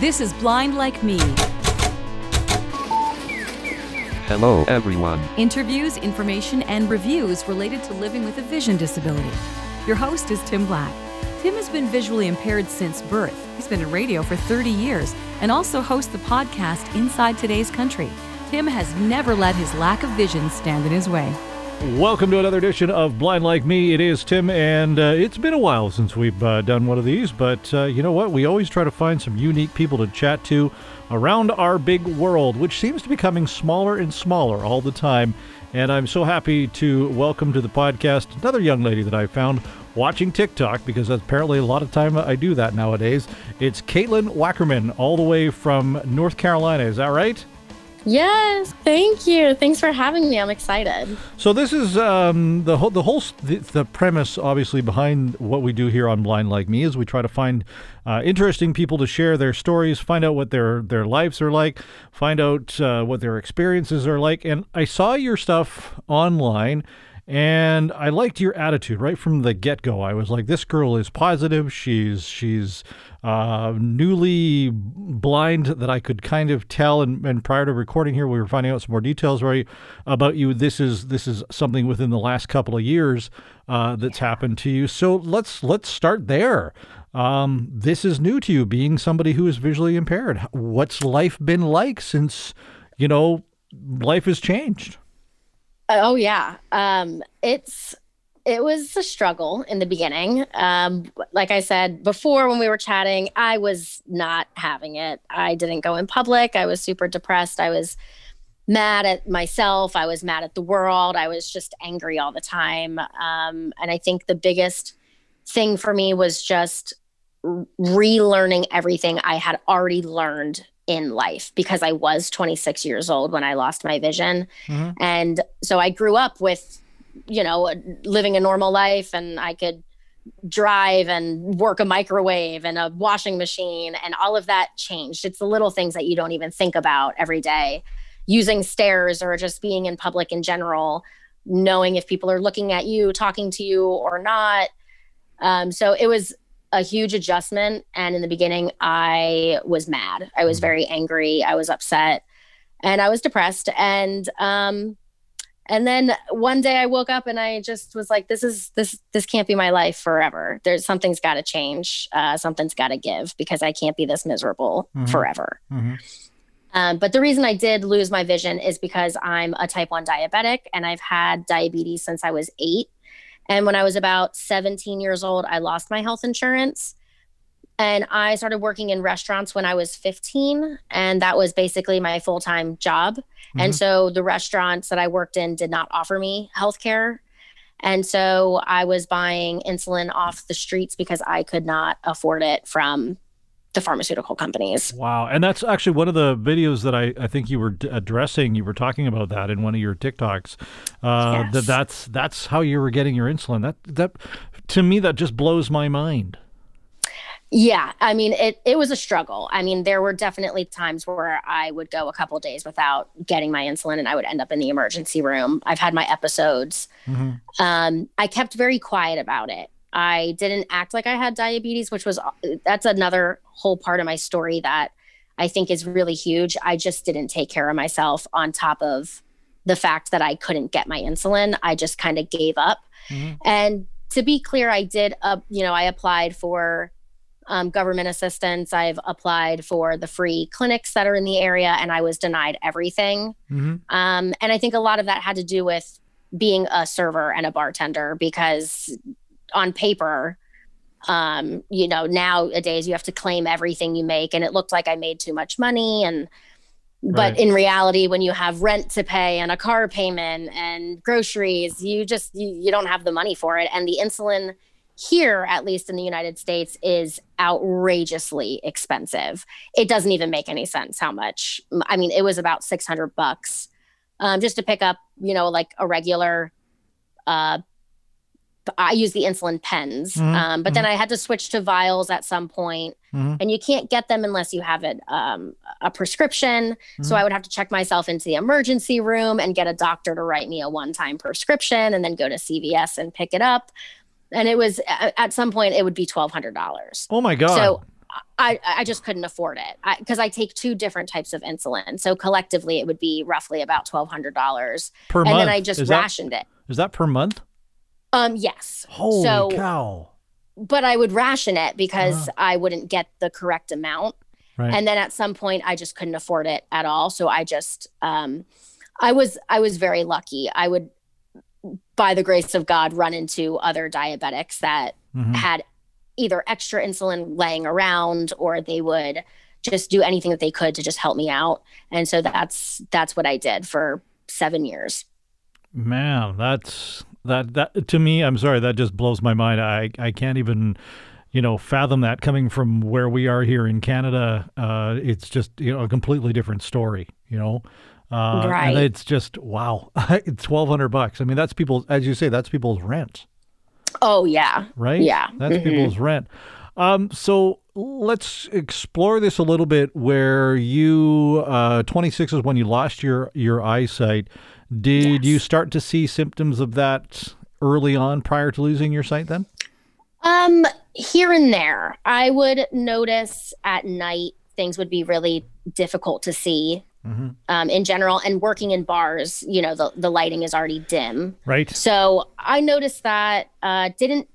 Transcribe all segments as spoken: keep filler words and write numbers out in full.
This is Blind Like Me. Hello, everyone. Interviews, information, and reviews related to living with a vision disability. Your host is Tim Black. Tim has been visually impaired since birth. He's been in radio for thirty years and also hosts the podcast Inside Today's Country. Tim has never let his lack of vision stand in his way. Welcome to another edition of Blind Like Me. It is Tim, and uh, it's been a while since we've uh, done one of these, but uh, you know what? We always try to find some unique people to chat to around our big world, which seems to be becoming smaller and smaller all the time. And I'm so happy to welcome to the podcast another young lady that I found watching TikTok, because apparently a lot of time I do that nowadays. It's Caitlin Wackerman, all the way from North Carolina. Is that right? Yes, thank you. Thanks for having me. I'm excited. So this is um, the whole, the whole, the, the premise, obviously, behind what we do here on Blind Like Me is we try to find uh, interesting people to share their stories, find out what their, their lives are like, find out uh, what their experiences are like. And I saw your stuff online, and I liked your attitude right from the get-go. I was like, this girl is positive. She's she's uh, newly blind, that I could kind of tell. And, and prior to recording here, we were finding out some more details right about you. This is this is something within the last couple of years uh, that's happened to you. So let's let's start there. Um, this is new to you, being somebody who is visually impaired. What's life been like since, you know, life has changed? Oh, yeah. Um, it's it was a struggle in the beginning. Um, like I said before, when we were chatting, I was not having it. I didn't go in public. I was super depressed. I was mad at myself. I was mad at the world. I was just angry all the time. Um, and I think the biggest thing for me was just relearning everything I had already learned in life, because I was twenty-six years old when I lost my vision. Mm-hmm. And so I grew up with, you know, living a normal life, and I could drive and work a microwave and a washing machine, and all of that changed. It's the little things that you don't even think about every day, using stairs or just being in public in general, knowing if people are looking at you, talking to you or not. Um, so it was a huge adjustment. And in the beginning, I was mad. I was very angry. I was upset, and I was depressed. And, um, and then one day I woke up and I just was like, this is, this, this can't be my life forever. There's something's got to change. Uh, something's got to give, because I can't be this miserable mm-hmm. forever. Mm-hmm. Um, but the reason I did lose my vision is because I'm a type one diabetic, and I've had diabetes since I was eight. And when I was about seventeen years old, I lost my health insurance, and I started working in restaurants when I was fifteen. And that was basically my full-time job. Mm-hmm. And so the restaurants that I worked in did not offer me healthcare. And so I was buying insulin off the streets because I could not afford it from the pharmaceutical companies. Wow. And that's actually one of the videos that I, I think you were d- addressing. You were talking about that in one of your TikToks. Uh, yes. that that's that's how you were getting your insulin. That that to me, that just blows my mind. Yeah. I mean, it, it was a struggle. I mean, there were definitely times where I would go a couple of days without getting my insulin, and I would end up in the emergency room. I've had my episodes. Mm-hmm. Um, I kept very quiet about it. I didn't act like I had diabetes, which was, that's another whole part of my story that I think is really huge. I just didn't take care of myself, on top of the fact that I couldn't get my insulin. I just kind of gave up. Mm-hmm. And to be clear, I did, uh, you know, I applied for um, government assistance. I've applied for the free clinics that are in the area, and I was denied everything. Mm-hmm. Um, and I think a lot of that had to do with being a server and a bartender, because on paper, um, you know, nowadays you have to claim everything you make, and it looked like I made too much money. And, but right. in reality, when you have rent to pay and a car payment and groceries, you just, you, you don't have the money for it. And the insulin here, at least in the United States, is outrageously expensive. It doesn't even make any sense how much. I mean, it was about six hundred bucks, um, just to pick up, you know, like a regular, uh, I use the insulin pens, mm-hmm. um, but mm-hmm. then I had to switch to vials at some point, mm-hmm. and you can't get them unless you have it, um, a prescription. Mm-hmm. So I would have to check myself into the emergency room and get a doctor to write me a one-time prescription, and then go to C V S and pick it up. And it was, at some point, it would be twelve hundred dollars. Oh my God. So I, I just couldn't afford it because I, I take two different types of insulin. So collectively, it would be roughly about twelve hundred dollars per month. And then I just is rationed that, it. Is that per month? Um, yes. Holy so, cow. But I would ration it because uh, I wouldn't get the correct amount. Right. And then at some point, I just couldn't afford it at all. So I just, um, I was, I was very lucky. I would, by the grace of God, run into other diabetics that mm-hmm. had either extra insulin laying around, or they would just do anything that they could to just help me out. And so that's, that's what I did for seven years. Man, that's that, that to me, I'm sorry, that just blows my mind. I, I can't even, you know, fathom that coming from where we are here in Canada. Uh, it's just, you know, a completely different story, you know? Uh, right. And it's just, wow. It's twelve hundred bucks. I mean, that's people's, as you say, that's people's rent. Oh yeah. Right? Yeah. That's mm-hmm. people's rent. Um, so let's explore this a little bit where you, uh, twenty-six is when you lost your, your eyesight. Did yes. you start to see symptoms of that early on prior to losing your sight then? Um, here and there. I would notice at night things would be really difficult to see. Mm-hmm. Um, in general, and working in bars, you know, the, the lighting is already dim. Right. So I noticed that, uh, didn't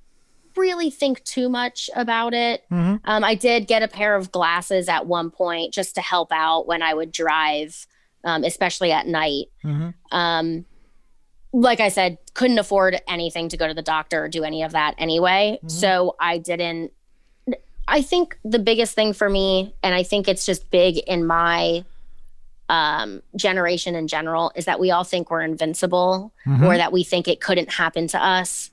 really think too much about it. Mm-hmm. Um, I did get a pair of glasses at one point just to help out when I would drive, um, especially at night. Mm-hmm. Um, like I said, couldn't afford anything to go to the doctor or do any of that anyway. Mm-hmm. So I didn't, I think the biggest thing for me, and I think it's just big in my Um, generation in general, is that we all think we're invincible mm-hmm. or that we think it couldn't happen to us,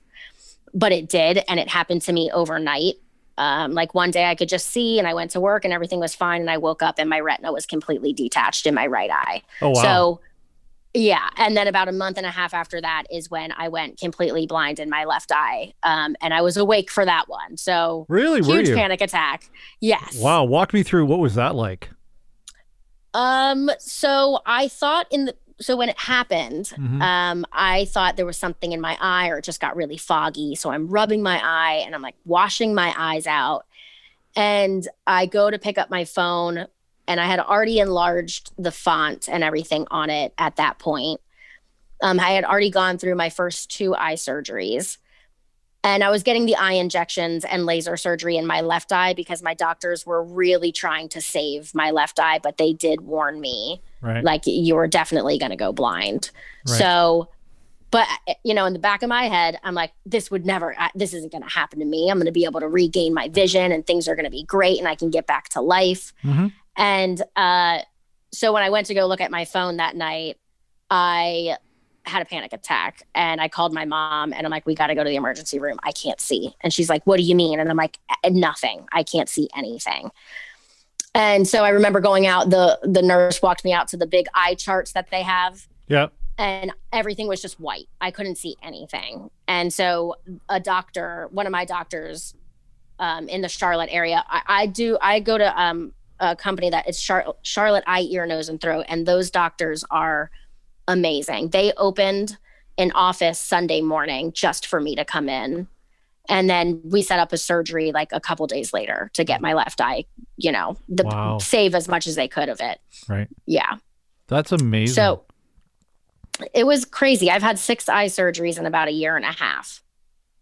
but it did. And it happened to me overnight. Um, like one day I could just see and I went to work and everything was fine. And I woke up and my retina was completely detached in my right eye. Oh, wow. So yeah. And then about a month and a half after that is when I went completely blind in my left eye. Um, and I was awake for that one. So really, huge panic attack. Yes. Wow. Walk me through. What was that like? Um, so I thought in the, so when it happened, mm-hmm. um, I thought there was something in my eye or it just got really foggy. So I'm rubbing my eye and I'm like washing my eyes out, and I go to pick up my phone and I had already enlarged the font and everything on it at that point. Um, I had already gone through my first two eye surgeries. And I was getting the eye injections and laser surgery in my left eye because my doctors were really trying to save my left eye, but they did warn me, right. like, you were definitely going to go blind. Right. So, but, you know, in the back of my head, I'm like, this would never, I, this isn't going to happen to me. I'm going to be able to regain my vision and things are going to be great and I can get back to life. Mm-hmm. And uh, so when I went to go look at my phone that night, I had a panic attack and I called my mom and I'm like, we got to go to the emergency room. I can't see. And she's like, what do you mean? And I'm like, nothing. I can't see anything. And so I remember going out, the, the nurse walked me out to the big eye charts that they have. Yeah. And everything was just white. I couldn't see anything. And so a doctor, one of my doctors um, in the Charlotte area, I, I do, I go to um, a company that it's Char- Charlotte Eye, Ear, Nose, and Throat. And those doctors are amazing. They opened an office Sunday morning just for me to come in. And then we set up a surgery like a couple days later to get my left eye, you know, the wow. save as much as they could of it. Right. Yeah. That's amazing. So it was crazy. I've had six eye surgeries in about a year and a half.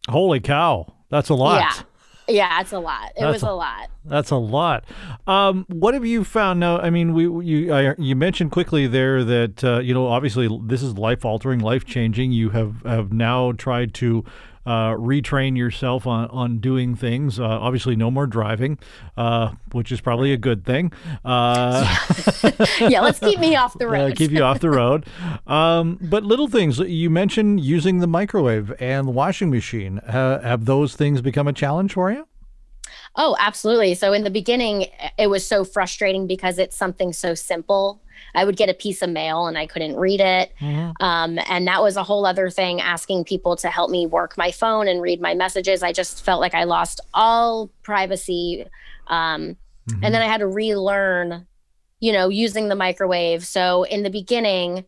Holy cow. That's a lot. Yeah. Yeah, it's a lot. It that's was a, a lot. That's a lot. Um, what have you found now? I mean, we you I, you mentioned quickly there that uh, you know, obviously this is life altering, life changing. You have, have now tried to uh, retrain yourself on, on doing things. Uh, obviously, no more driving, uh, which is probably a good thing. Uh, yeah, let's keep me off the road. Uh, keep you off the road. Um, but little things you mentioned, using the microwave and the washing machine. Uh, have those things become a challenge for you? Oh, absolutely. So in the beginning, it was so frustrating because it's something so simple. I would get a piece of mail and I couldn't read it. Yeah. Um, and that was a whole other thing, asking people to help me work my phone and read my messages. I just felt like I lost all privacy. Um, mm-hmm. And then I had to relearn, you know, using the microwave. So in the beginning,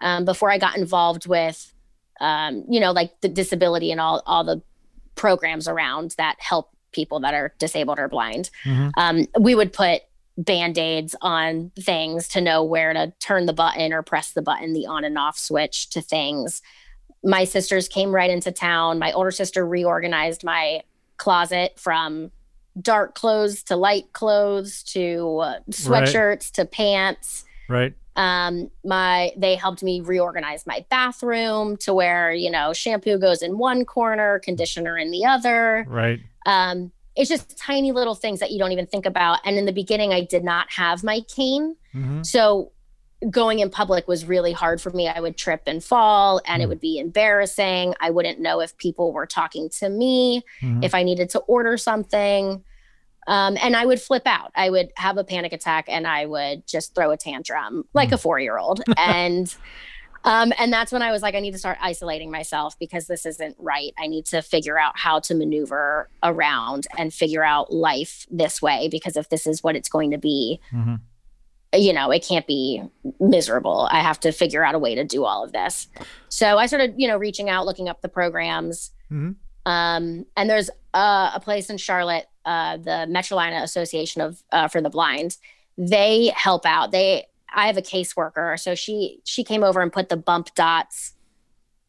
um, before I got involved with, um, you know, like the disability and all all the programs around that help people that are disabled or blind. Mm-hmm. Um, we would put Band-Aids on things to know where to turn the button or press the button, the on and off switch to things. My sisters came right into town. My older sister reorganized my closet from dark clothes to light clothes to uh, sweatshirts right. to pants. Right. Um, my, they helped me reorganize my bathroom to where, you know, shampoo goes in one corner, conditioner in the other. Right. Um, it's just tiny little things that you don't even think about. And in the beginning, I did not have my cane. Mm-hmm. So going in public was really hard for me. I would trip and fall and mm-hmm. it would be embarrassing. I wouldn't know if people were talking to me, mm-hmm. if I needed to order something. Um, and I would flip out. I would have a panic attack and I would just throw a tantrum like mm. a four-year-old. And um, and that's when I was like, I need to start isolating myself because this isn't right. I need to figure out how to maneuver around and figure out life this way, because if this is what it's going to be, mm-hmm. you know, it can't be miserable. I have to figure out a way to do all of this. So I started, you know, reaching out, looking up the programs. Mm-hmm. Um, and there's uh, a place in Charlotte, uh, the Metrolina Association of, uh, for the Blind. They help out. They, I have a caseworker. So she, she came over and put the bump dots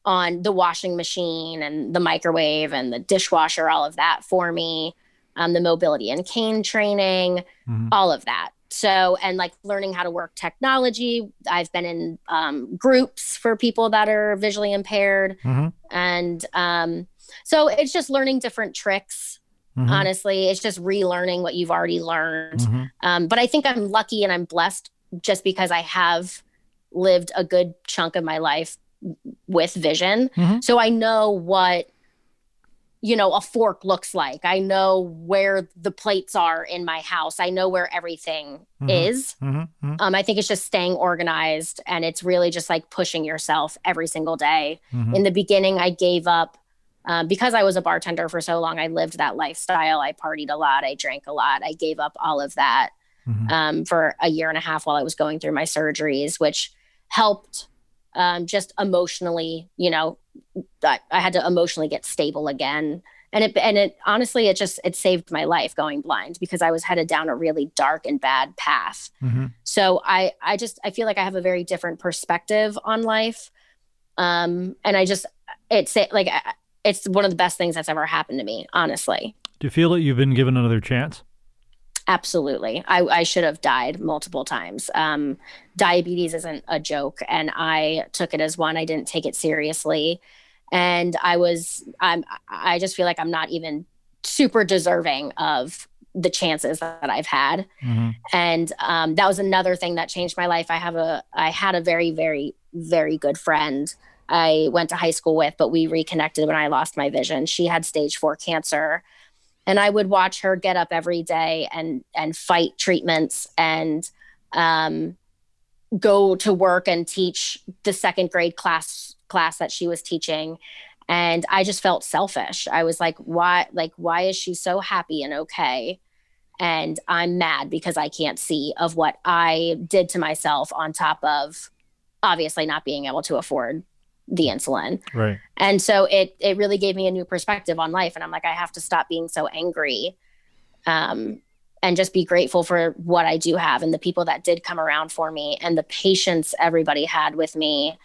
on the washing machine and the microwave and the dishwasher, all of that for me. Um, the mobility and cane training, mm-hmm. all of that. So, and like learning how to work technology. I've been in, um, groups for people that are visually impaired mm-hmm. and, um, so it's just learning different tricks. Mm-hmm. Honestly, it's just relearning what you've already learned. Mm-hmm. Um, but I think I'm lucky and I'm blessed just because I have lived a good chunk of my life with vision. Mm-hmm. So I know what, you know, a fork looks like. I know where the plates are in my house. I know where everything mm-hmm. is. Mm-hmm. Mm-hmm. Um, I think it's just staying organized, and it's really just like pushing yourself every single day. Mm-hmm. In the beginning, I gave up. Um, because I was a bartender for so long, I lived that lifestyle. I partied a lot. I drank a lot. I gave up all of that mm-hmm. um, for a year and a half while I was going through my surgeries, which helped um, just emotionally, you know, I, I had to emotionally get stable again. And it, and it honestly, it just, it saved my life going blind, because I was headed down a really dark and bad path. Mm-hmm. So I, I just, I feel like I have a very different perspective on life. Um, and I just, it's like, I, it's one of the best things that's ever happened to me, honestly. Do you feel that you've been given another chance? Absolutely. I, I should have died multiple times. Um, diabetes isn't a joke, and I took it as one. I didn't take it seriously. And I was, I'm, I just feel like I'm not even super deserving of the chances that I've had. Mm-hmm. And um, that was another thing that changed my life. I have a, I had a very, very, very good friend I went to high school with, but we reconnected when I lost my vision. She had stage four cancer, and I would watch her get up every day and, and fight treatments and, um, go to work and teach the second grade class class that she was teaching. And I just felt selfish. I was like, why, like, why is she so happy and okay? And I'm mad because I can't see of what I did to myself, on top of obviously not being able to afford the insulin. Right. And so it, it really gave me a new perspective on life. And I'm like, I have to stop being so angry, um, and just be grateful for what I do have and the people that did come around for me and the patience everybody had with me.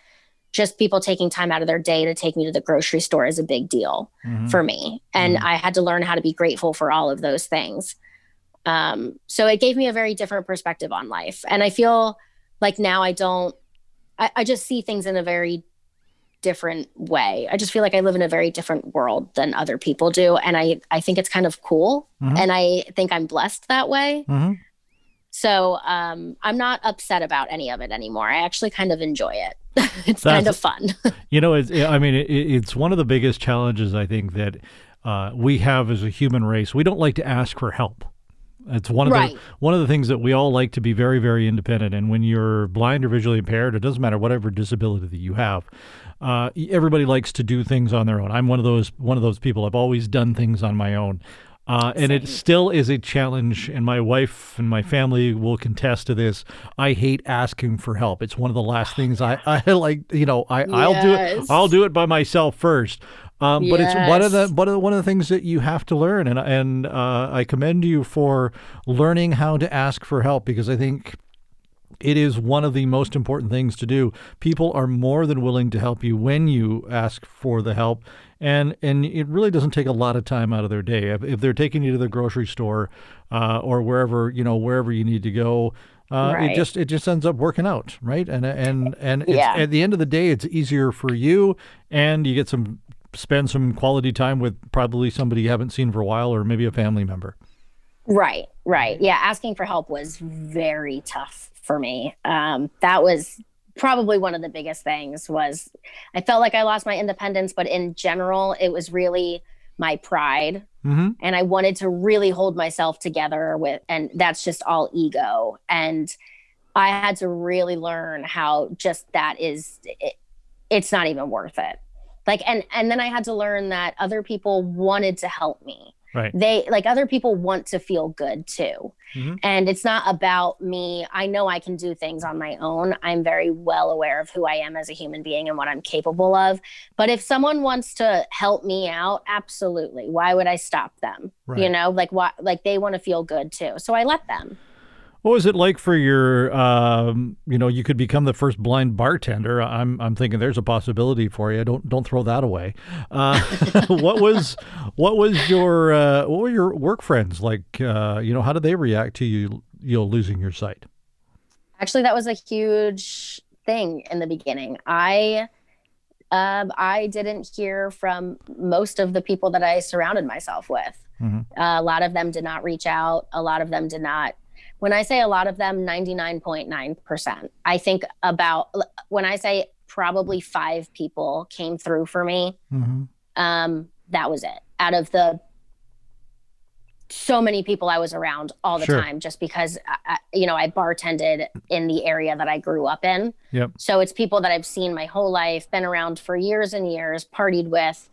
Just people taking time out of their day to take me to the grocery store is a big deal mm-hmm. for me. And mm-hmm. I had to learn how to be grateful for all of those things. Um, so it gave me a very different perspective on life. And I feel like now I don't, I, I just see things in a very different way. I just feel like I live in a very different world than other people do. And I, I think it's kind of cool. Mm-hmm. And I think I'm blessed that way. Mm-hmm. So um, I'm not upset about any of it anymore. I actually kind of enjoy it. It's That's, kind of fun. You know, it's, I mean, it, it's one of the biggest challenges I think that uh, we have as a human race. We don't like to ask for help. It's one of right. the one of the things that we all like to be very, very independent. And when you're blind or visually impaired, it doesn't matter whatever disability that you have. Uh, everybody likes to do things on their own. I'm one of those one of those people. I've always done things on my own, uh, and it still is a challenge. And my wife and my family will contest to this. I hate asking for help. It's one of the last things I, I like. You know, I, yes. I'll do it. I'll do it by myself first. Um, yes. But it's one of the one of the, one of the things that you have to learn, and and uh, I commend you for learning how to ask for help, because I think it is one of the most important things to do. People are more than willing to help you when you ask for the help. And and it really doesn't take a lot of time out of their day. If, if they're taking you to the grocery store uh, or wherever, you know, wherever you need to go, uh, right. it just it just ends up working out, right? And and and it's, yeah. at the end of the day, it's easier for you, and you get some spend some quality time with probably somebody you haven't seen for a while, or maybe a family member. Right, right. Yeah, asking for help was very tough for me. Um, that was probably one of the biggest things. Was I felt like I lost my independence, but in general, it was really my pride. Mm-hmm. And I wanted to really hold myself together with, and that's just all ego. And I had to really learn how just that is, it, it's not even worth it. Like, and, and then I had to learn that other people wanted to help me. Right. They like other people want to feel good too. Mm-hmm. And it's not about me. I know I can do things on my own. I'm very well aware of who I am as a human being and what I'm capable of. But if someone wants to help me out, absolutely. Why would I stop them? Right. You know, like why, like they want to feel good too. So I let them. What was it like for your, um, you know, you could become the first blind bartender. I'm, I'm thinking there's a possibility for you. Don't, don't throw that away. Uh, what was, what was your, uh, what were your work friends like? Uh, you know, how did they react to you, you know, losing your sight? Actually, that was a huge thing in the beginning. I, um, I didn't hear from most of the people that I surrounded myself with. Mm-hmm. Uh, a lot of them did not reach out. A lot of them did not. When I say a lot of them, ninety-nine point nine percent, I think about, when I say probably five people came through for me, mm-hmm. um, that was it. Out of the so many people I was around all the sure. time, just because, I, you know, I bartended in the area that I grew up in. Yep. So it's people that I've seen my whole life, been around for years and years, partied with,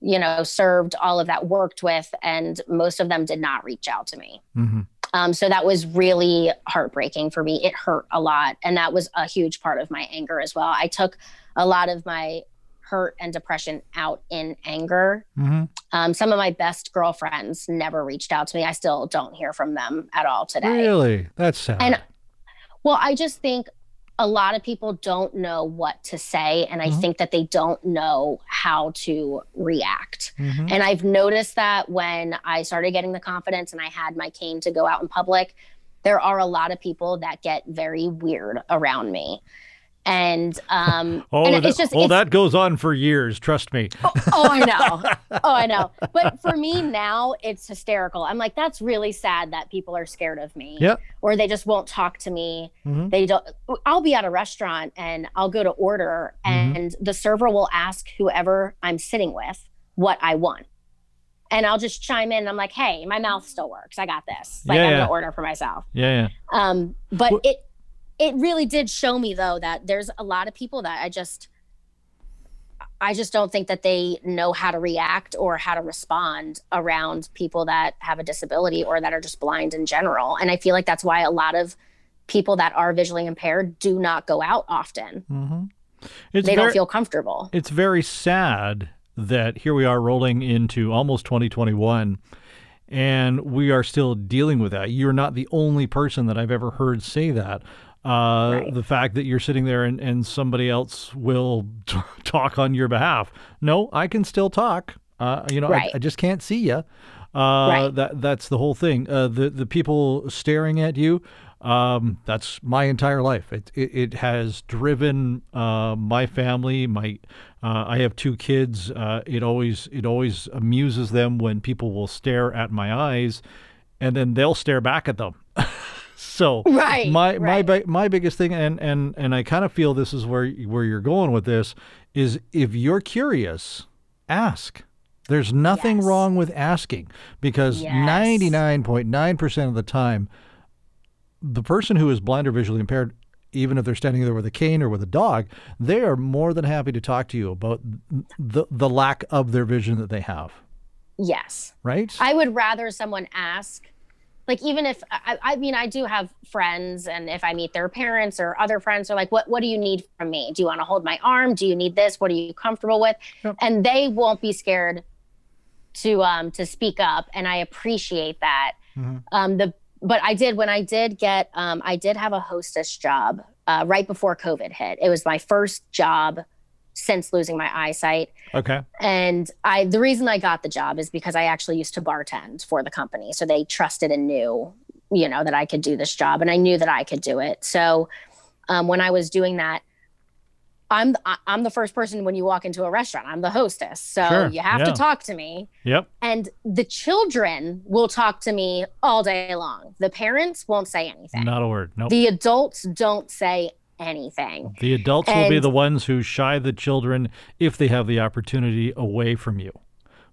you know, served, all of that, worked with, and most of them did not reach out to me. Mm-hmm. Um, so that was really heartbreaking for me. It hurt a lot. And that was a huge part of my anger as well. I took a lot of my hurt and depression out in anger. Mm-hmm. Um, some of my best girlfriends never reached out to me. I still don't hear from them at all today. Really? That's sad. And, well, I just think a lot of people don't know what to say. And mm-hmm. I think that they don't know how to react. Mm-hmm. And I've noticed that when I started getting the confidence and I had my cane to go out in public, there are a lot of people that get very weird around me. And, um, oh, and it's just, oh, it's, that goes on for years. Trust me. oh, oh, I know. Oh, I know. But for me now it's hysterical. I'm like, that's really sad that people are scared of me yep. or they just won't talk to me. Mm-hmm. They don't, I'll be at a restaurant and I'll go to order and mm-hmm. the server will ask whoever I'm sitting with what I want. And I'll just chime in. And I'm like, hey, my mouth still works. I got this. Like yeah, I'm yeah. going to order for myself. Yeah. yeah. Um, but well, it, It really did show me, though, that there's a lot of people that I just, I just don't think that they know how to react or how to respond around people that have a disability or that are just blind in general. And I feel like that's why a lot of people that are visually impaired do not go out often. Mm-hmm. It's they very, don't feel comfortable. It's very sad that here we are rolling into almost twenty twenty-one. And we are still dealing with that. You're not the only person that I've ever heard say that. Uh, right. The fact that you're sitting there and, and somebody else will t- talk on your behalf. No, I can still talk. Uh, you know, right. I, I just can't see you. Uh, right. That that's the whole thing. Uh, the the people staring at you. Um, that's my entire life. It it, it has driven uh, my family. My uh, I have two kids. Uh, it always it always amuses them when people will stare at my eyes, and then they'll stare back at them. So right, my right. my my biggest thing, and, and, and I kind of feel this is where where you're going with this, is if you're curious, ask. There's nothing yes. wrong with asking, because yes. ninety-nine point nine percent of the time, the person who is blind or visually impaired, even if they're standing there with a cane or with a dog, they are more than happy to talk to you about the the lack of their vision that they have. Yes. Right? I would rather someone ask like, even if I, I mean, I do have friends, and if I meet their parents or other friends, are like, what, what do you need from me? Do you want to hold my arm? Do you need this? What are you comfortable with? Yep. And they won't be scared to, um, to speak up. And I appreciate that. Mm-hmm. Um, the, but I did, when I did get, um, I did have a hostess job, uh, right before COVID hit. It was my first job since losing my eyesight. Okay. And I, the reason I got the job is because I actually used to bartend for the company. So they trusted and knew, you know, that I could do this job, and I knew that I could do it. So, um, when I was doing that, I'm, I'm the first person when you walk into a restaurant, I'm the hostess. So sure. you have yeah. to talk to me. Yep. And the children will talk to me all day long. The parents won't say anything. Not a word. Nope. The adults don't say anything. The adults and, will be the ones who shy the children, if they have the opportunity, away from you.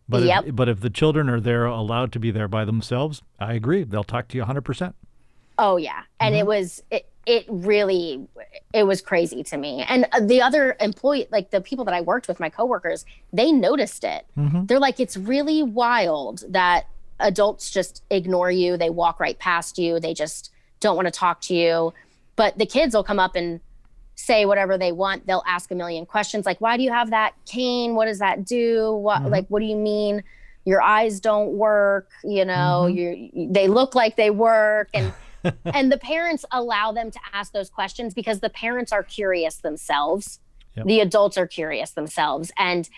But, yep. if, but if the children are there, allowed to be there by themselves, I agree. They'll talk to you one hundred percent. Oh, yeah. And mm-hmm. it was, it, it really, it was crazy to me. And the other employee, like the people that I worked with, my coworkers, they noticed it. Mm-hmm. They're like, it's really wild that adults just ignore you. They walk right past you. They just don't want to talk to you. But the kids will come up and say whatever they want. They'll ask a million questions. Like, why do you have that cane? What does that do? What, mm-hmm. like, what do you mean your eyes don't work? You know, mm-hmm. you, they look like they work. And and the parents allow them to ask those questions because the parents are curious themselves. Yep. The adults are curious themselves. And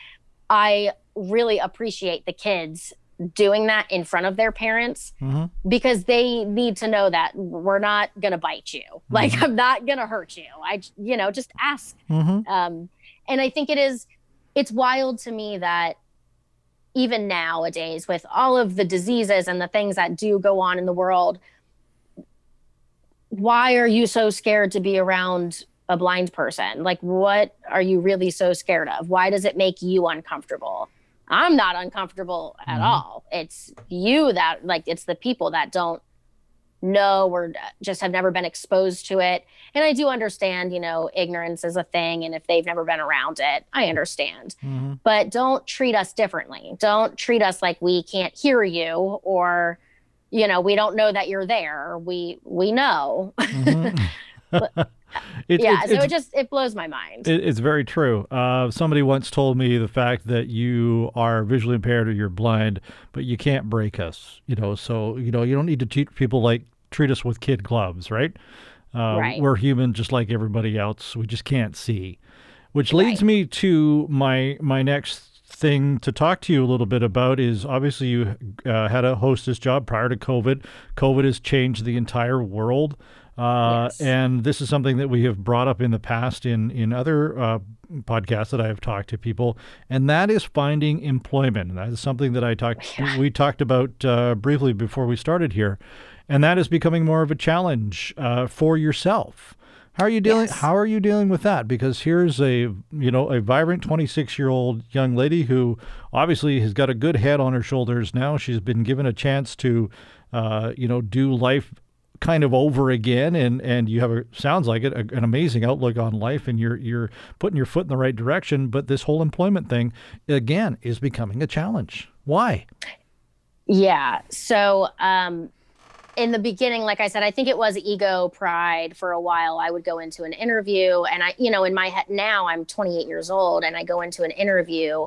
I really appreciate the kids doing that in front of their parents, mm-hmm. because they need to know that we're not going to bite you. Mm-hmm. Like, I'm not going to hurt you. I, you know, just ask. Mm-hmm. Um, and I think it is, it's wild to me that even nowadays, with all of the diseases and the things that do go on in the world, why are you so scared to be around a blind person? Like, what are you really so scared of? Why does it make you uncomfortable? I'm not uncomfortable at mm-hmm. all. It's you that, like, it's the people that don't know or just have never been exposed to it. And I do understand, you know, ignorance is a thing. And if they've never been around it, I understand. Mm-hmm. But don't treat us differently. Don't treat us like we can't hear you, or, you know, we don't know that you're there. We we know. Mm-hmm. but, It, yeah, it, so it just, it blows my mind. It, it's very true. Uh, somebody once told me the fact that you are visually impaired or you're blind, but you can't break us, you know, so, you know, you don't need to treat people like, treat us with kid gloves, right? Uh, right. We're human just like everybody else. We just can't see, which leads right. me to my, my next thing to talk to you a little bit about is, obviously you uh, had a hostess job prior to COVID. COVID has changed the entire world. Uh, yes. And this is something that we have brought up in the past in, in other uh, podcasts that I have talked to people, and that is finding employment. That is something that I talked, yeah. we talked about uh, briefly before we started here, and that is becoming more of a challenge uh, for yourself. How are you dealing? Yes. How are you dealing with that? Because here's a, you know, a vibrant twenty-six-year-old young lady who obviously has got a good head on her shoulders now. She's been given a chance to, uh, you know, do life kind of over again, and and you have a sounds like it a, an amazing outlook on life, and you're you're putting your foot in the right direction. But this whole employment thing again is becoming a challenge. Why? Yeah. So um, in the beginning, like I said, I think it was ego, pride for a while. I would go into an interview, and I, you know, in my head now, I'm twenty-eight years old, and I go into an interview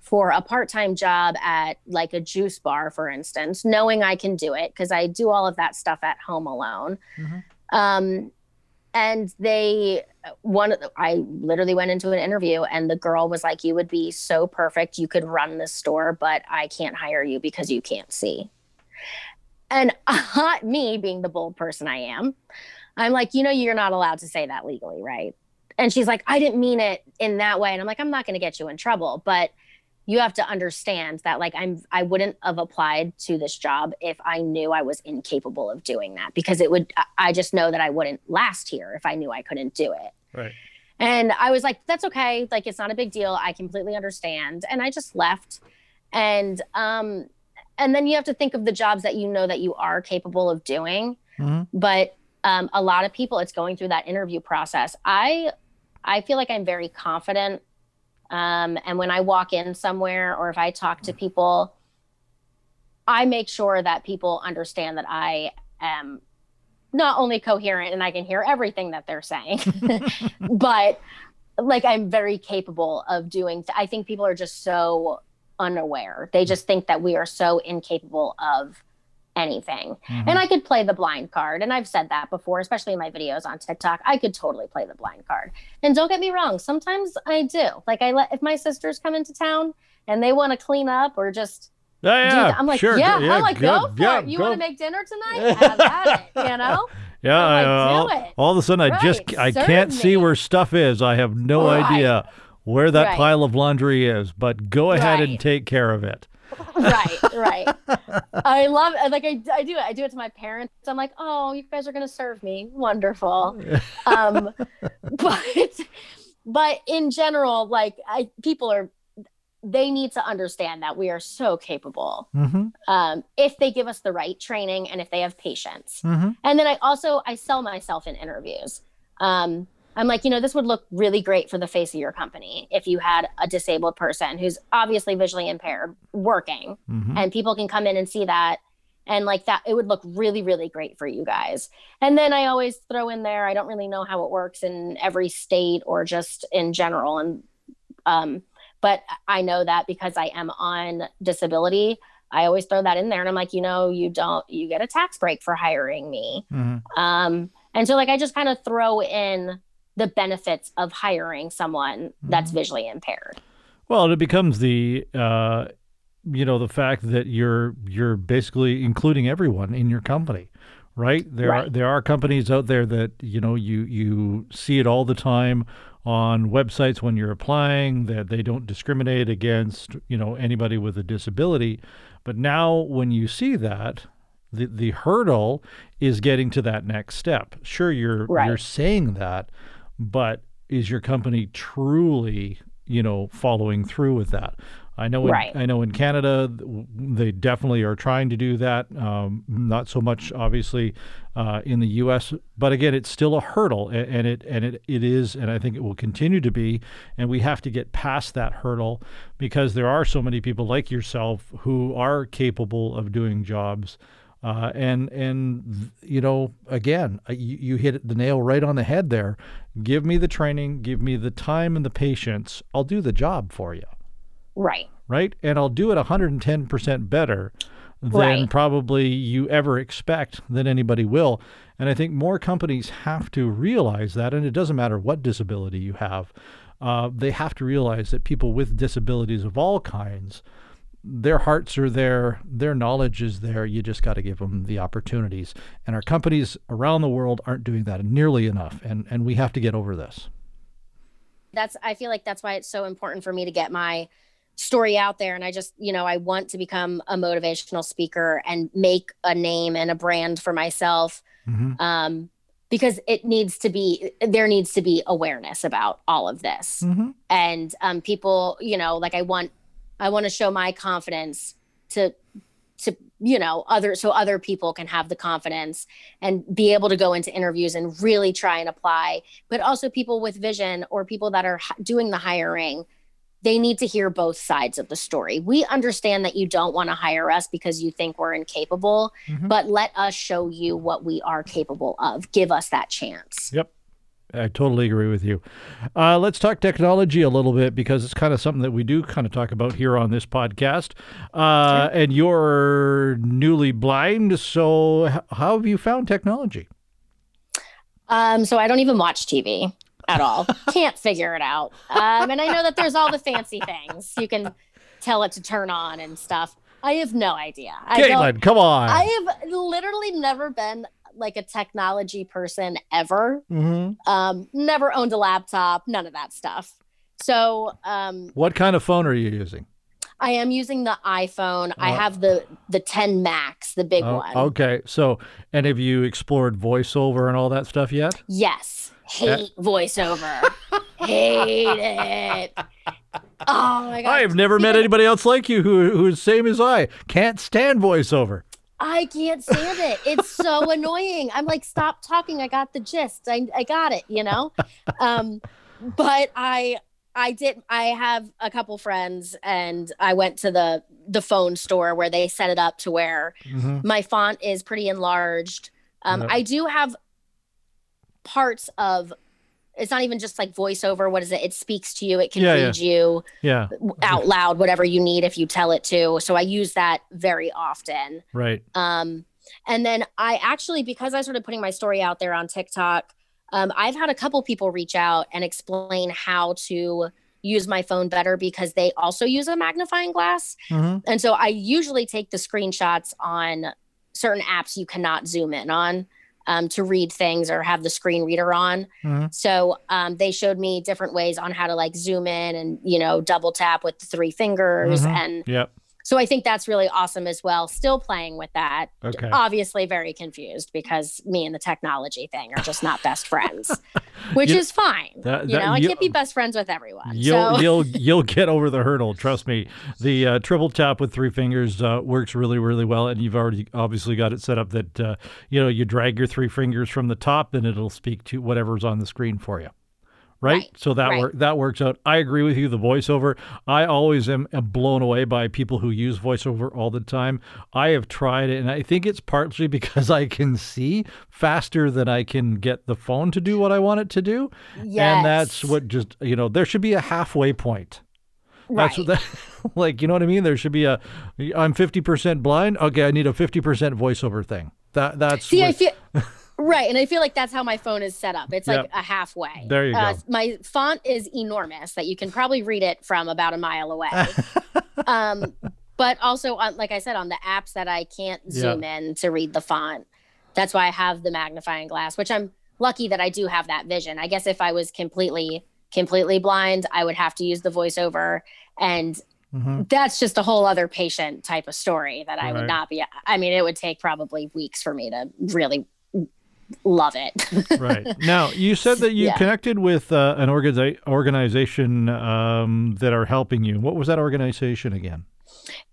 for a part-time job at like a juice bar, for instance, knowing I can do it because I do all of that stuff at home alone. Mm-hmm. Um, and they, one, I literally went into an interview, and the girl was like, "You would be so perfect. You could run this store, but I can't hire you because you can't see." And uh, me being the bold person I am, I'm like, you know, you're not allowed to say that legally, right? And she's like, "I didn't mean it in that way." And I'm like, I'm not going to get you in trouble, but you have to understand that, like, I'm, I wouldn't have applied to this job if I knew I was incapable of doing that, because it would, I just know that I wouldn't last here if I knew I couldn't do it. Right. And I was like, that's okay. Like, it's not a big deal. I completely understand. And I just left. And, um, and then you have to think of the jobs that you know that you are capable of doing. Mm-hmm. But, um, a lot of people, it's going through that interview process. I, I feel like I'm very confident. Um, and when I walk in somewhere, or if I talk to people, I make sure that people understand that I am not only coherent and I can hear everything that they're saying, but like I'm very capable of doing. Th- I think people are just so unaware. They just think that we are so incapable of anything. Mm-hmm. And I could play the blind card. And I've said that before, especially in my videos on TikTok, I could totally play the blind card. And don't get me wrong, sometimes I do. Like I let, if my sisters come into town and they want to clean up or just Yeah, yeah, I'm like, sure, yeah, yeah, I'm like, go, go for yeah, it. You want to make dinner tonight? Have at it, you know? Yeah, like, all, do it. All of a sudden, I right, just, I can't me. see where stuff is. I have no right. idea where that right. pile of laundry is, but go ahead right. and take care of it. Right, right. I love it. Like, I, I do it. I do it to my parents. I'm like, oh, you guys are going to serve me. Wonderful. um, but, but in general, like, I people are, they need to understand that we are so capable mm-hmm. um, if they give us the right training and if they have patience. Mm-hmm. And then I also, I sell myself in interviews. Um, I'm like, you know, this would look really great for the face of your company if you had a disabled person who's obviously visually impaired working mm-hmm. and people can come in and see that. And like that, it would look really, really great for you guys. And then I always throw in there, I don't really know how it works in every state or just in general. And, um, But I know that because I am on disability, I always throw that in there. And I'm like, you know, you don't, you get a tax break for hiring me. Mm-hmm. Um, and so like, I just kind of throw in the benefits of hiring someone mm-hmm. that's visually impaired. Well, it becomes the, uh, you know, the fact that you're, you're basically including everyone in your company, right? There right. are, there are companies out there that, you know, you, you see it all the time on websites when you're applying, that they don't discriminate against, you know, anybody with a disability. But now when you see that, the the hurdle is getting to that next step. Sure, you're right. you're saying that, but is your company truly, you know, following through with that? I know in, right. I know in Canada, they definitely are trying to do that. Um, not so much, obviously, uh, in the U S, but again, it's still a hurdle, and, and it and it, it is, and I think it will continue to be, and we have to get past that hurdle because there are so many people like yourself who are capable of doing jobs. Uh, and, and you know, again, you, you hit the nail right on the head there. Give me the training, give me the time and the patience. I'll do the job for you. Right. Right. And I'll do it one hundred ten percent better than right. probably you ever expect that anybody will. And I think more companies have to realize that. And it doesn't matter what disability you have. Uh, they have to realize that people with disabilities of all kinds, their hearts are there, their knowledge is there. You just got to give them the opportunities. And our companies around the world aren't doing that nearly enough. And, and we have to get over this. That's, I feel like that's why it's so important for me to get my story out there. And I just, you know, I want to become a motivational speaker and make a name and a brand for myself. Mm-hmm. Um, because it needs to be, there needs to be awareness about all of this. Mm-hmm. And um, people, you know, like I want, I want to show my confidence to, to, you know, other, so other people can have the confidence and be able to go into interviews and really try and apply, but also people with vision or people that are doing the hiring, they need to hear both sides of the story. We understand that you don't want to hire us because you think we're incapable, mm-hmm. but let us show you what we are capable of. Give us that chance. Yep. I totally agree with you. Uh, let's talk technology a little bit because it's kind of something that we do kind of talk about here on this podcast. Uh, and you're newly blind, so how have you found technology? Um, so I don't even watch T V at all. Can't figure it out. Um, and I know that there's all the fancy things. You can tell it to turn on and stuff. I have no idea. I Caitlin, come on. I have literally never been like a technology person ever. Mm-hmm. Um, never owned a laptop, none of that stuff. So um, what kind of phone are you using? I am using the iPhone. Uh, I have the the ten Max, the big oh, one. Okay. So, and have you explored voiceover and all that stuff yet? Yes. Hate that... voiceover. Hate it. Oh my God. I have never met anybody else like you who who's same as I. Can't stand voiceover. I can't stand it. It's so annoying. I'm like, stop talking. I got the gist. I I got it, you know? Um, but I I did. I have a couple friends, and I went to the the phone store where they set it up to where mm-hmm. my font is pretty enlarged. Um, yep. I do have parts of. It's not even just like voiceover. What is it? It speaks to you. It can yeah, read yeah. you yeah. out loud, whatever you need if you tell it to. So I use that very often. Right. Um, and then I actually, because I started putting my story out there on TikTok, um, I've had a couple people reach out and explain how to use my phone better because they also use a magnifying glass. Mm-hmm. And so I usually take the screenshots on certain apps you cannot zoom in on. Um, to read things or have the screen reader on. Mm-hmm. So um, they showed me different ways on how to like zoom in and, you know, double tap with the three fingers. Mm-hmm. And yep. so I think that's really awesome as well. Still playing with that. Okay. Obviously very confused because me and the technology thing are just not best friends, which you, is fine. That, that, you know, I you, can't be best friends with everyone. You'll, so. you'll, you'll get over the hurdle. Trust me. The uh, triple tap with three fingers uh, works really, really well. And you've already obviously got it set up that, uh, you know, you drag your three fingers from the top and it'll speak to whatever's on the screen for you. Right? right? So that right. work that works out. I agree with you. The voiceover, I always am blown away by people who use voiceover all the time. I have tried it, and I think it's partly because I can see faster than I can get the phone to do what I want it to do. Yes. And that's what just, you know, there should be a halfway point. Right. That's what that, like, you know what I mean? There should be a, I'm fifty percent blind. Okay, I need a fifty percent voiceover thing. That That's See, what, I feel... Right. And I feel like that's how my phone is set up. It's yep. like a halfway. There you uh, go. My font is enormous that you can probably read it from about a mile away. um, but also, on, like I said, on the apps that I can't zoom yeah. in to read the font. That's why I have the magnifying glass, which I'm lucky that I do have that vision. I guess if I was completely, completely blind, I would have to use the voiceover. And mm-hmm. that's just a whole other patient type of story that I right. would not be. I mean, it would take probably weeks for me to really love it. Right. Now, you said that you yeah. connected with uh, an orga- organization um, that are helping you. What was that organization again?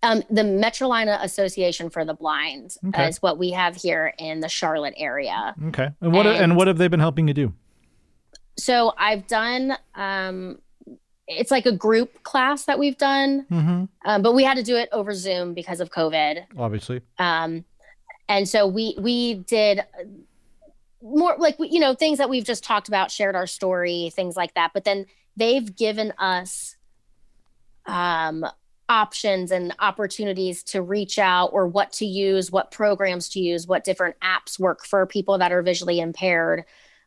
Um, the Metrolina Association for the Blind okay. is what we have here in the Charlotte area. Okay. And what and, and what have they been helping you do? So I've done, um, it's like a group class that we've done, mm-hmm. um, but we had to do it over Zoom because of COVID. Obviously. Um, and so we we did... more like, you know, things that we've just talked about, shared our story, things like that. But then they've given us um, options and opportunities to reach out or what to use, what programs to use, what different apps work for people that are visually impaired.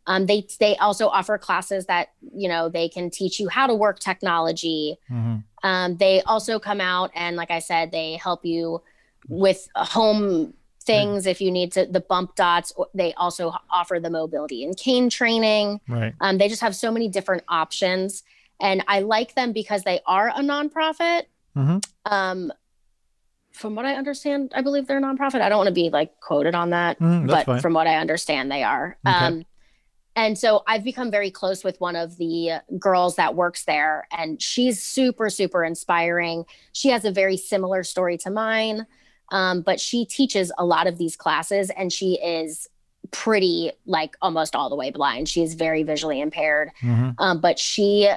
Um, they they also offer classes that, you know, they can teach you how to work technology. Mm-hmm. Um, they also come out and, like I said, they help you with home things if you need to, the bump dots. They also offer the mobility and cane training. Right. Um, they just have so many different options. And I like them because they are a nonprofit. Mm-hmm. Um, from what I understand, I believe they're a nonprofit. I don't want to be like quoted on that, mm, but fine. From what I understand, they are. Okay. Um, and so I've become very close with one of the girls that works there, and she's super, super inspiring. She has a very similar story to mine. Um, but she teaches a lot of these classes, and she is pretty, like, almost all the way blind. She is very visually impaired, mm-hmm. um, but she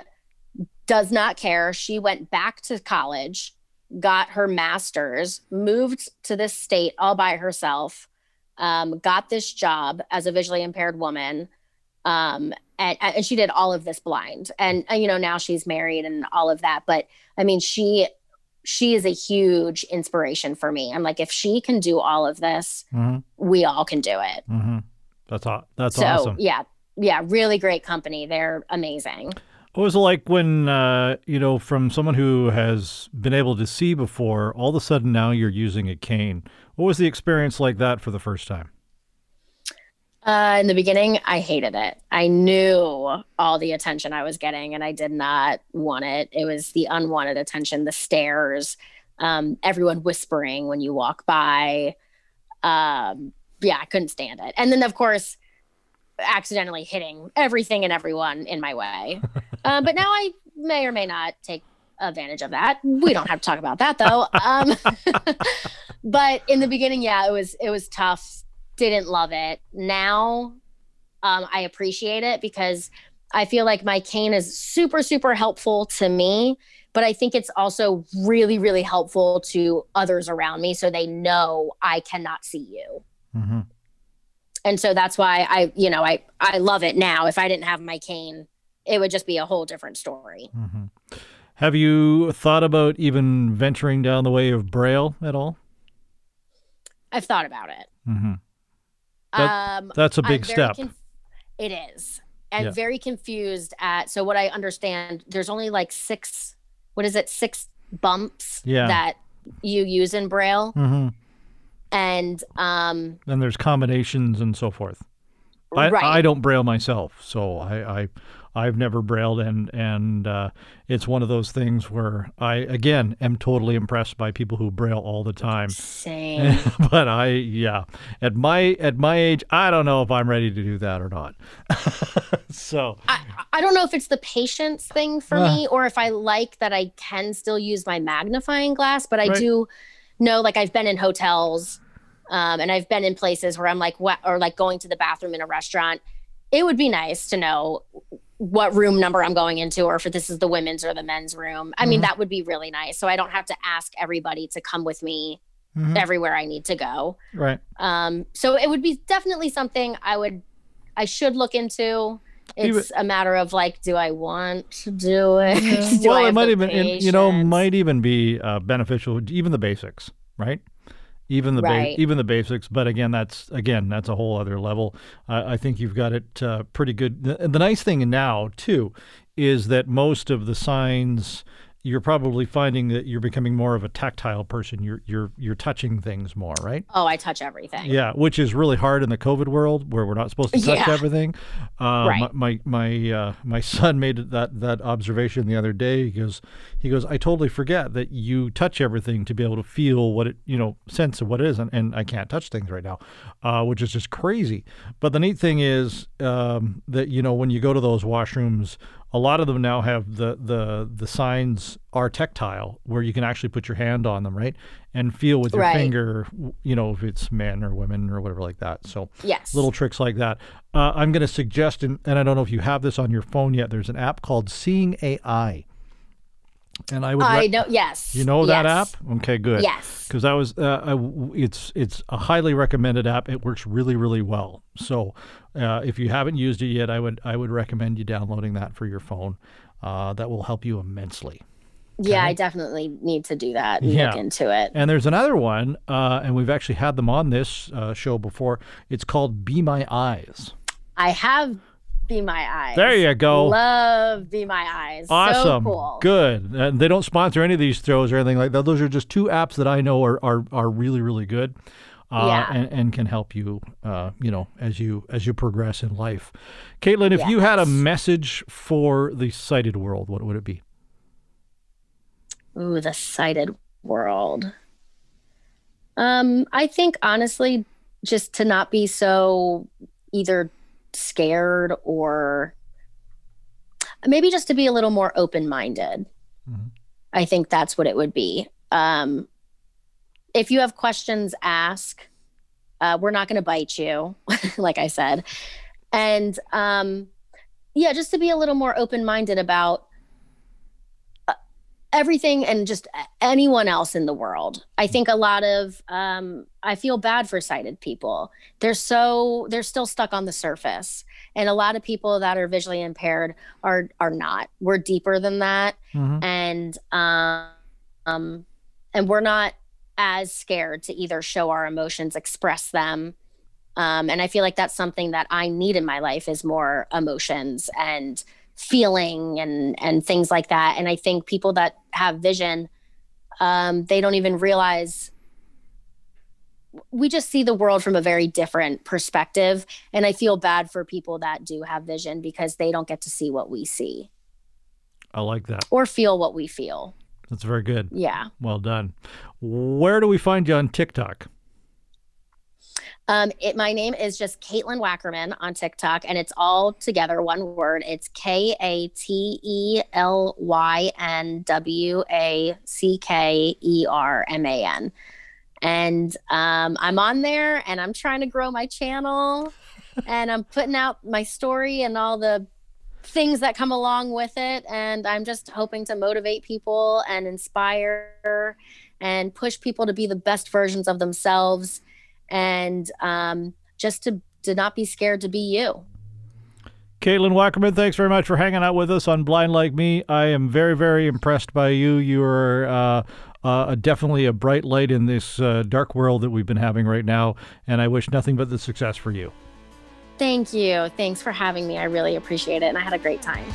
does not care. She went back to college, got her master's, moved to this state all by herself, um, got this job as a visually impaired woman, um, and, and she did all of this blind. And, and, you know, now she's married and all of that. But, I mean, she... she is a huge inspiration for me. I'm like, if she can do all of this, mm-hmm. we all can do it. Mm-hmm. That's hot. That's so, awesome. Yeah. Yeah. Really great company. They're amazing. What was it like when, uh, you know, from someone who has been able to see before, all of a sudden now you're using a cane? What was the experience like that for the first time? Uh, in the beginning, I hated it. I knew all the attention I was getting, and I did not want it. It was the unwanted attention, the stares, um, everyone whispering when you walk by. Um, yeah, I couldn't stand it. And then, of course, accidentally hitting everything and everyone in my way. uh, but now I may or may not take advantage of that. We don't have to talk about that, though. Um, but in the beginning, yeah, it was it was tough. Didn't love it. Now um, I appreciate it because I feel like my cane is super, super helpful to me, but I think it's also really, really helpful to others around me so they know I cannot see you. Mm-hmm. And so that's why I, you know, I, I love it now. If I didn't have my cane, it would just be a whole different story. Mm-hmm. Have you thought about even venturing down the way of Braille at all? I've thought about it. Mm-hmm. That, um, that's a big step. Conf- it is. I'm yeah. very confused at, so what I understand, there's only like six, what is it? Six bumps yeah. that you use in Braille. Mm-hmm. And um, and there's combinations and so forth. I, right. I don't Braille myself, so I, I I've never Brailled, and and uh, it's one of those things where I again am totally impressed by people who Braille all the time. Same. But I yeah at my at my age, I don't know if I'm ready to do that or not. So I I don't know if it's the patience thing for uh, me, or if I like that I can still use my magnifying glass, but I right. do. No, like I've been in hotels um, and I've been in places where I'm like, what, or like going to the bathroom in a restaurant. It would be nice to know what room number I'm going into, or if this is the women's or the men's room. I mm-hmm. mean, that would be really nice. So I don't have to ask everybody to come with me mm-hmm. everywhere I need to go. Right. Um, so it would be definitely something I would, I should look into. It's a matter of like, do I want to do it? do well, it might even, it, you know, might even be uh, beneficial. Even the basics, right? Even the right. Ba- even the basics. But again, that's again, that's a whole other level. Uh, I think you've got it uh, pretty good. The, the nice thing now too is that most of the signs, you're probably finding that you're becoming more of a tactile person. You're you're you're touching things more, right? Oh, I touch everything. Yeah, which is really hard in the COVID world where we're not supposed to touch yeah. everything. Uh, right. My my uh, my son made that that observation the other day. He goes he goes I totally forget that you touch everything to be able to feel what it you know sense of what it is, and, and I can't touch things right now, uh, which is just crazy. But the neat thing is um, that you know when you go to those washrooms. A lot of them now have the, the the signs are tactile, where you can actually put your hand on them, right, and feel with your right. finger, you know, if it's men or women or whatever like that. So yes. little tricks like that. Uh, I'm going to suggest, and, and I don't know if you have this on your phone yet. There's an app called Seeing A I, and I would. I re- know. Yes. You know yes. that app? Okay, good. Yes. Because I was, uh, I, it's it's a highly recommended app. It works really really well. So. Uh, if you haven't used it yet, I would I would recommend you downloading that for your phone. Uh, that will help you immensely. Okay? Yeah, I definitely need to do that and yeah. look into it. And there's another one, uh, and we've actually had them on this uh, show before. It's called Be My Eyes. I have Be My Eyes. There you go. Love Be My Eyes. Awesome. So cool. Good. And they don't sponsor any of these shows or anything like that. Those are just two apps that I know are are, are really, really good. Uh, yeah. and, and can help you, uh, you know, as you as you progress in life. Caitlin, if yes. you had a message for the sighted world, what would it be? Ooh, the sighted world. Um, I think, honestly, just to not be so either scared or maybe just to be a little more open-minded. Mm-hmm. I think that's what it would be. Um If you have questions, ask. Uh, we're not going to bite you, like I said. And um, yeah, just to be a little more open-minded about uh, everything and just anyone else in the world. I think a lot of, um, I feel bad for sighted people. They're so, they're still stuck on the surface. And a lot of people that are visually impaired are are not. We're deeper than that. Mm-hmm. And um, um, and we're not as scared to either show our emotions, express them. Um, and I feel like that's something that I need in my life is more emotions and feeling and, and things like that. And I think people that have vision, um, they don't even realize, we just see the world from a very different perspective. And I feel bad for people that do have vision because they don't get to see what we see. I like that. Or feel what we feel. That's very good. Yeah. Well done. Where do we find you on TikTok? Um, it, my name is just Caitlin Wackerman on TikTok, and it's all together, one word. It's K A T E L Y N W A C K E R M A N. And um, I'm on there, and I'm trying to grow my channel, and I'm putting out my story and all the things that come along with it. And I'm just hoping to motivate people and inspire and push people to be the best versions of themselves, and um, just to, to not be scared to be you. Caitlin Wackerman, thanks very much for hanging out with us on Blind Like Me. I am very, very impressed by you. You are uh, uh, definitely a bright light in this uh, dark world that we've been having right now, and I wish nothing but the success for you. Thank you. Thanks for having me. I really appreciate it, and I had a great time.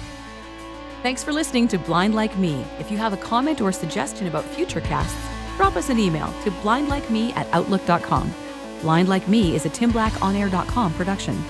Thanks for listening to Blind Like Me. If you have a comment or suggestion about future casts, drop us an email to blindlikeme at outlook dot com. Blind Like Me is a tim black on air dot com production.